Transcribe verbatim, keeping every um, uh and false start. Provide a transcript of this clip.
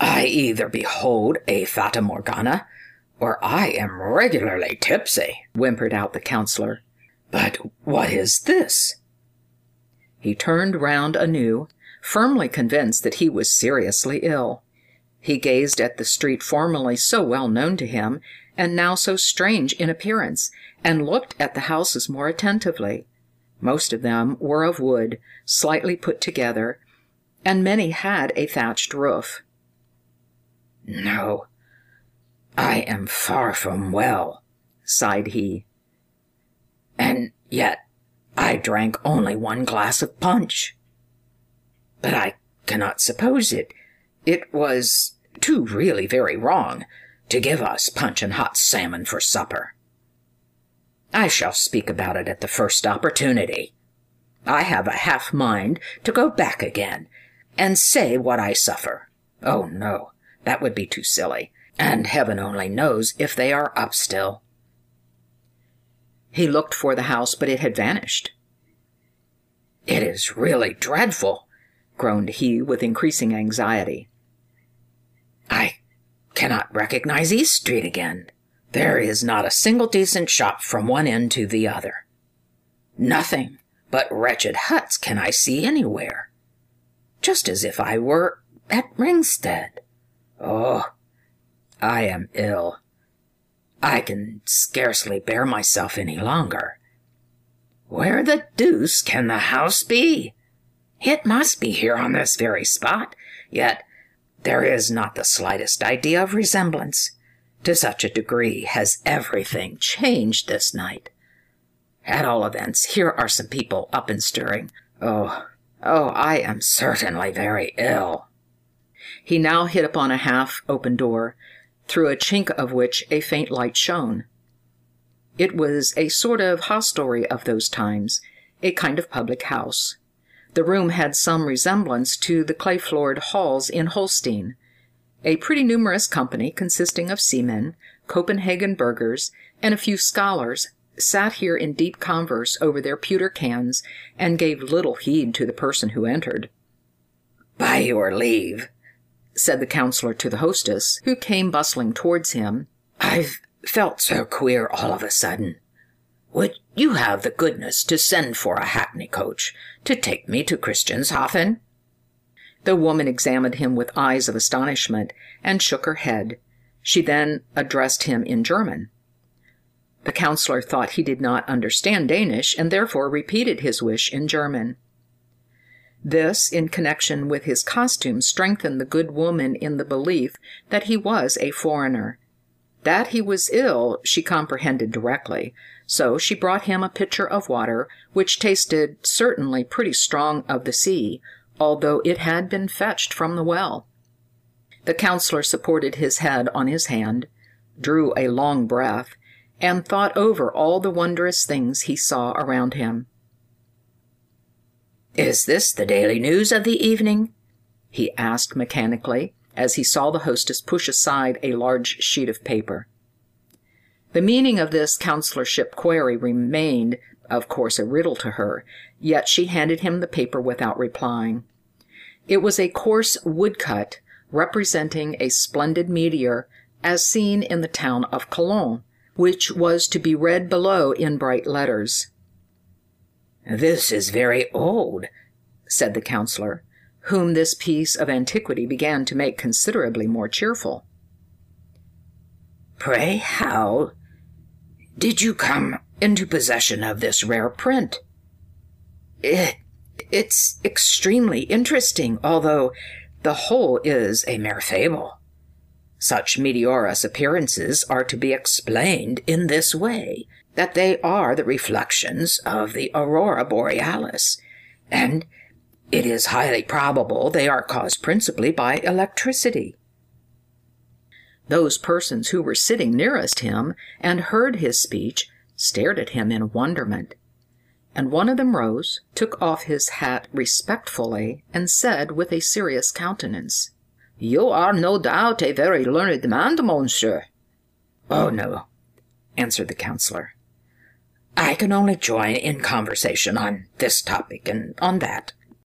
I either behold a Fata Morgana, or I am regularly tipsy," whimpered out the counselor. "But what is this?" He turned round anew, firmly convinced that he was seriously ill. He gazed at the street formerly so well known to him, and now so strange in appearance, and looked at the houses more attentively. Most of them were of wood, slightly put together, and many had a thatched roof. "No, I am far from well," sighed he, "and yet I drank only one glass of punch. But I cannot suppose it. It was too really very wrong to give us punch and hot salmon for supper. I shall speak about it at the first opportunity. I have a half mind to go back again and say what I suffer. Oh, no, that would be too silly, and heaven only knows if they are up still." He looked for the house, but it had vanished. "It is really dreadful," groaned he with increasing anxiety. "I cannot recognize East Street again. There is not a single decent shop from one end to the other. Nothing but wretched huts can I see anywhere. Just as if I were at Ringstead. Oh, I am ill. I can scarcely bear myself any longer. Where the deuce can the house be? It must be here on this very spot, yet there is not the slightest idea of resemblance. To such a degree has everything changed this night. At all events, here are some people up and stirring. Oh, oh, I am certainly very ill." He now hit upon a half-open door, through a chink of which a faint light shone. It was a sort of hostelry of those times, a kind of public house. The room had some resemblance to the clay-floored halls in Holstein. A pretty numerous company, consisting of seamen, Copenhagen burghers, and a few scholars, sat here in deep converse over their pewter cans, and gave little heed to the person who entered. "By your leave," said the counselor to the hostess, who came bustling towards him, "I've felt so queer all of a sudden. Would you have the goodness to send for a hackney coach to take me to Christianshafen?" The woman examined him with eyes of astonishment and shook her head. She then addressed him in German. The counselor thought he did not understand Danish, and therefore repeated his wish in German. This, in connection with his costume, strengthened the good woman in the belief that he was a foreigner. That he was ill she comprehended directly, so she brought him a pitcher of water, which tasted certainly pretty strong of the sea, although it had been fetched from the well. The counselor supported his head on his hand, drew a long breath, and thought over all the wondrous things he saw around him. "Is this the daily news of the evening?" he asked mechanically, as he saw the hostess push aside a large sheet of paper. The meaning of this counselorship query remained, of course, a riddle to her, yet she handed him the paper without replying. It was a coarse woodcut representing a splendid meteor as seen in the town of Cologne, which was to be read below in bright letters. "This is very old," said the counselor, whom this piece of antiquity began to make considerably more cheerful. "Pray, how did you come into possession of this rare print? It, it's extremely interesting, although the whole is a mere fable. Such meteorous appearances are to be explained in this way, that they are the reflections of the aurora borealis, and it is highly probable they are caused principally by electricity." Those persons who were sitting nearest him and heard his speech stared at him in wonderment, and one of them rose, took off his hat respectfully, and said with a serious countenance, "You are no doubt a very learned man, monsieur." "Oh, no," answered the counselor. "I can only join in conversation on this topic and on that.